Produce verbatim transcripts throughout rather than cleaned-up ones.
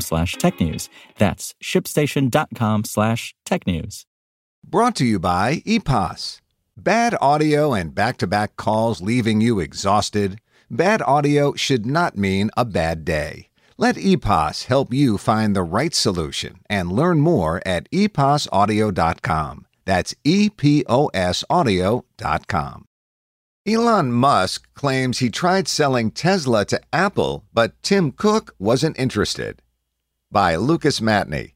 slash tech news. That's shipstation dot com slash tech news. Brought to you by E P O S. Bad audio and back-to-back calls leaving you exhausted? Bad audio should not mean a bad day. Let E P O S help you find the right solution and learn more at e p o s audio dot com. That's E P O S audio dot com. Elon Musk claims he tried selling Tesla to Apple, but Tim Cook wasn't interested. By Lucas Matney.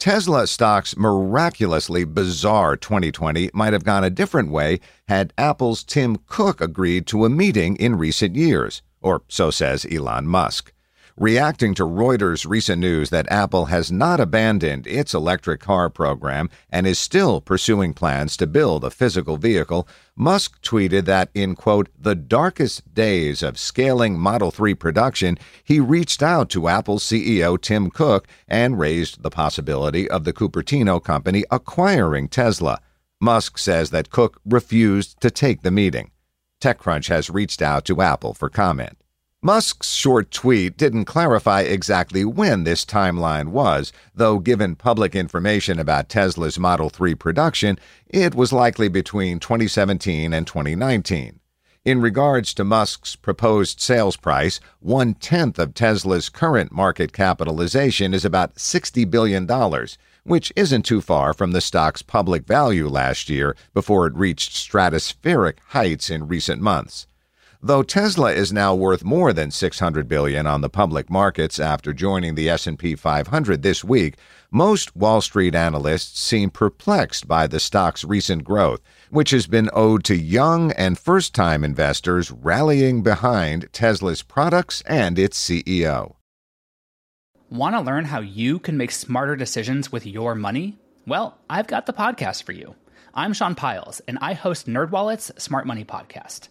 Tesla stock's miraculously bizarre twenty twenty might have gone a different way had Apple's Tim Cook agreed to a meeting in recent years, or so says Elon Musk. Reacting to Reuters' recent news that Apple has not abandoned its electric car program and is still pursuing plans to build a physical vehicle, Musk tweeted that in, quote, the darkest days of scaling Model three production, he reached out to Apple C E O Tim Cook and raised the possibility of the Cupertino company acquiring Tesla. Musk says that Cook refused to take the meeting. TechCrunch has reached out to Apple for comment. Musk's short tweet didn't clarify exactly when this timeline was, though given public information about Tesla's Model three production, it was likely between twenty seventeen and twenty nineteen. In regards to Musk's proposed sales price, one-tenth of Tesla's current market capitalization is about sixty billion dollars, which isn't too far from the stock's public value last year before it reached stratospheric heights in recent months. Though Tesla is now worth more than six hundred billion dollars on the public markets after joining the S and P five hundred this week, most Wall Street analysts seem perplexed by the stock's recent growth, which has been owed to young and first-time investors rallying behind Tesla's products and its C E O. Want to learn how you can make smarter decisions with your money? Well, I've got the podcast for you. I'm Sean Piles, and I host NerdWallet's Smart Money Podcast.